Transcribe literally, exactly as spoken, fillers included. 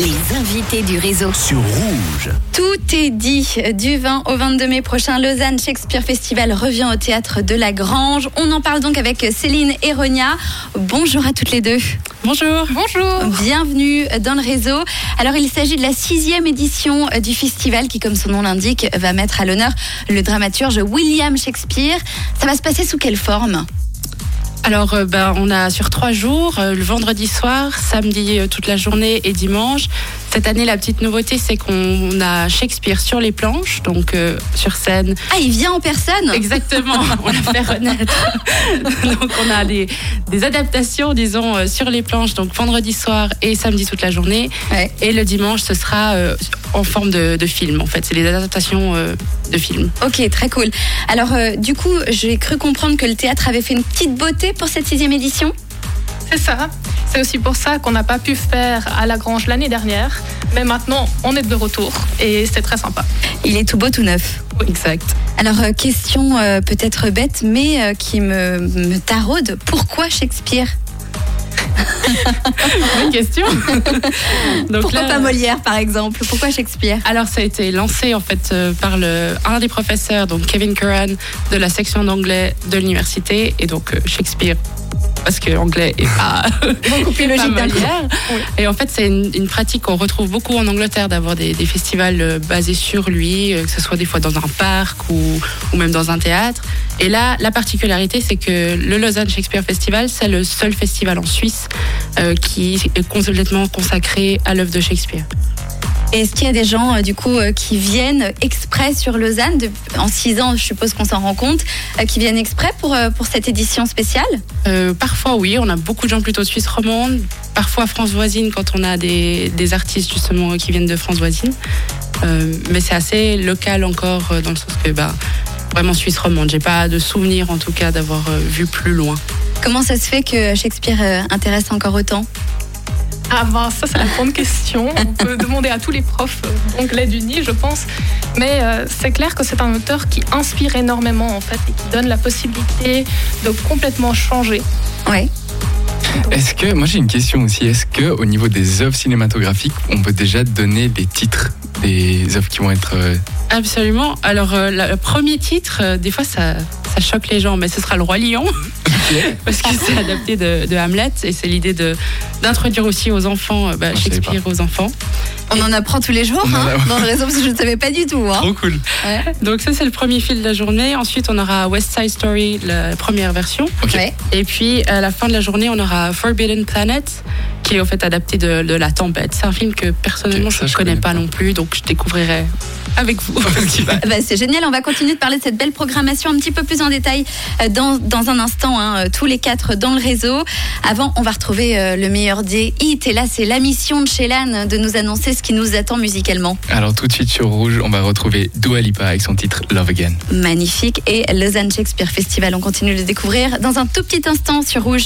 Les invités du réseau sur Rouge. Tout est dit. Du vingt au vingt-deux mai prochain, Lausanne Shakespeare Festival revient au théâtre de la Grange. On en parle donc avec Céline et Ronia. Bonjour à toutes les deux. Bonjour. Bonjour. Bienvenue dans le réseau. Alors, il s'agit de la sixième édition du festival qui, comme son nom l'indique, va mettre à l'honneur le dramaturge William Shakespeare. Ça va se passer sous quelle forme ? Alors, euh, bah, on a sur trois jours, euh, le vendredi soir, samedi euh, toute la journée et dimanche. Cette année, la petite nouveauté, c'est qu'on a Shakespeare sur les planches, donc euh, sur scène. Ah, il vient en personne ? Exactement, on l'a fait renaître. Donc, on a des, des adaptations, disons, euh, sur les planches, donc vendredi soir et samedi toute la journée. Ouais. Et le dimanche, ce sera euh, en forme de, de film, en fait. C'est des adaptations euh, de films. Ok, très cool. Alors, euh, du coup, j'ai cru comprendre que le théâtre avait fait une petite beauté pour cette sixième édition. C'est ça. C'est aussi pour ça qu'on n'a pas pu faire à la Grange l'année dernière. Mais maintenant, on est de retour et c'est très sympa. Il est tout beau, tout neuf. Oui, exact. Alors, question euh, peut-être bête, mais euh, qui me, me taraude. Pourquoi Shakespeare ? Bonne question. Donc, pourquoi là, pas Molière par exemple ? Pourquoi Shakespeare ? Alors ça a été lancé en fait euh, par le, un des professeurs, donc Kevin Curran de la section d'anglais de l'université, et donc euh, Shakespeare parce que anglais est pas beaucoup plus logique d'un Molière. Oui. Et en fait c'est une, une pratique qu'on retrouve beaucoup en Angleterre d'avoir des, des festivals euh, basés sur lui, euh, que ce soit des fois dans un parc ou, ou même dans un théâtre. Et là la particularité c'est que le Lausanne Shakespeare Festival c'est le seul festival en Suisse Euh, qui est complètement consacré à l'œuvre de Shakespeare. Et est-ce qu'il y a des gens euh, du coup euh, qui viennent exprès sur Lausanne de, en six ans, je suppose qu'on s'en rend compte, euh, qui viennent exprès pour euh, pour cette édition spéciale ? euh, Parfois oui, on a beaucoup de gens plutôt suisse romande, parfois France voisine quand on a des des artistes justement qui viennent de France voisine, euh, mais c'est assez local encore euh, dans le sens que bah vraiment suisse romande. J'ai pas de souvenir en tout cas d'avoir euh, vu plus loin. Comment ça se fait que Shakespeare intéresse encore autant ? Ah ben ça c'est la grande question, on peut demander à tous les profs d'anglais du Nid je pense, mais euh, c'est clair que c'est un auteur qui inspire énormément en fait et qui donne la possibilité de complètement changer. Ouais. Donc. Est-ce que, moi j'ai une question aussi, est-ce qu'au niveau des œuvres cinématographiques, on peut déjà donner des titres des œuvres qui vont être... Euh... Absolument, alors euh, le premier titre, euh, des fois ça, ça choque les gens, mais ce sera Le Roi Lion. Parce que c'est adapté de, de Hamlet et c'est l'idée de, d'introduire aussi aux enfants bah, Shakespeare aux enfants. On et en apprend tous les jours hein, a... dans le réseau parce que je ne savais pas du tout. Hein. Trop cool. Ouais. Donc ça c'est le premier fil de la journée. Ensuite on aura West Side Story, la première version. Okay. Ouais. Et puis à la fin de la journée on aura Forbidden Planet qui est en fait adapté de, de La Tempête. C'est un film que personnellement okay, ça, je ne connais, connais pas non plus, donc je découvrirai avec vous. Bah, c'est génial, on va continuer de parler de cette belle programmation un petit peu plus en détail dans, dans un instant, hein, tous les quatre dans le réseau. Avant, on va retrouver euh, le meilleur des hits et là c'est la mission de Chelan de nous annoncer ce qui nous attend musicalement. Alors tout de suite sur Rouge, on va retrouver Dua Lipa avec son titre Love Again. Magnifique, et Lausanne Shakespeare Festival, on continue de le découvrir dans un tout petit instant sur Rouge.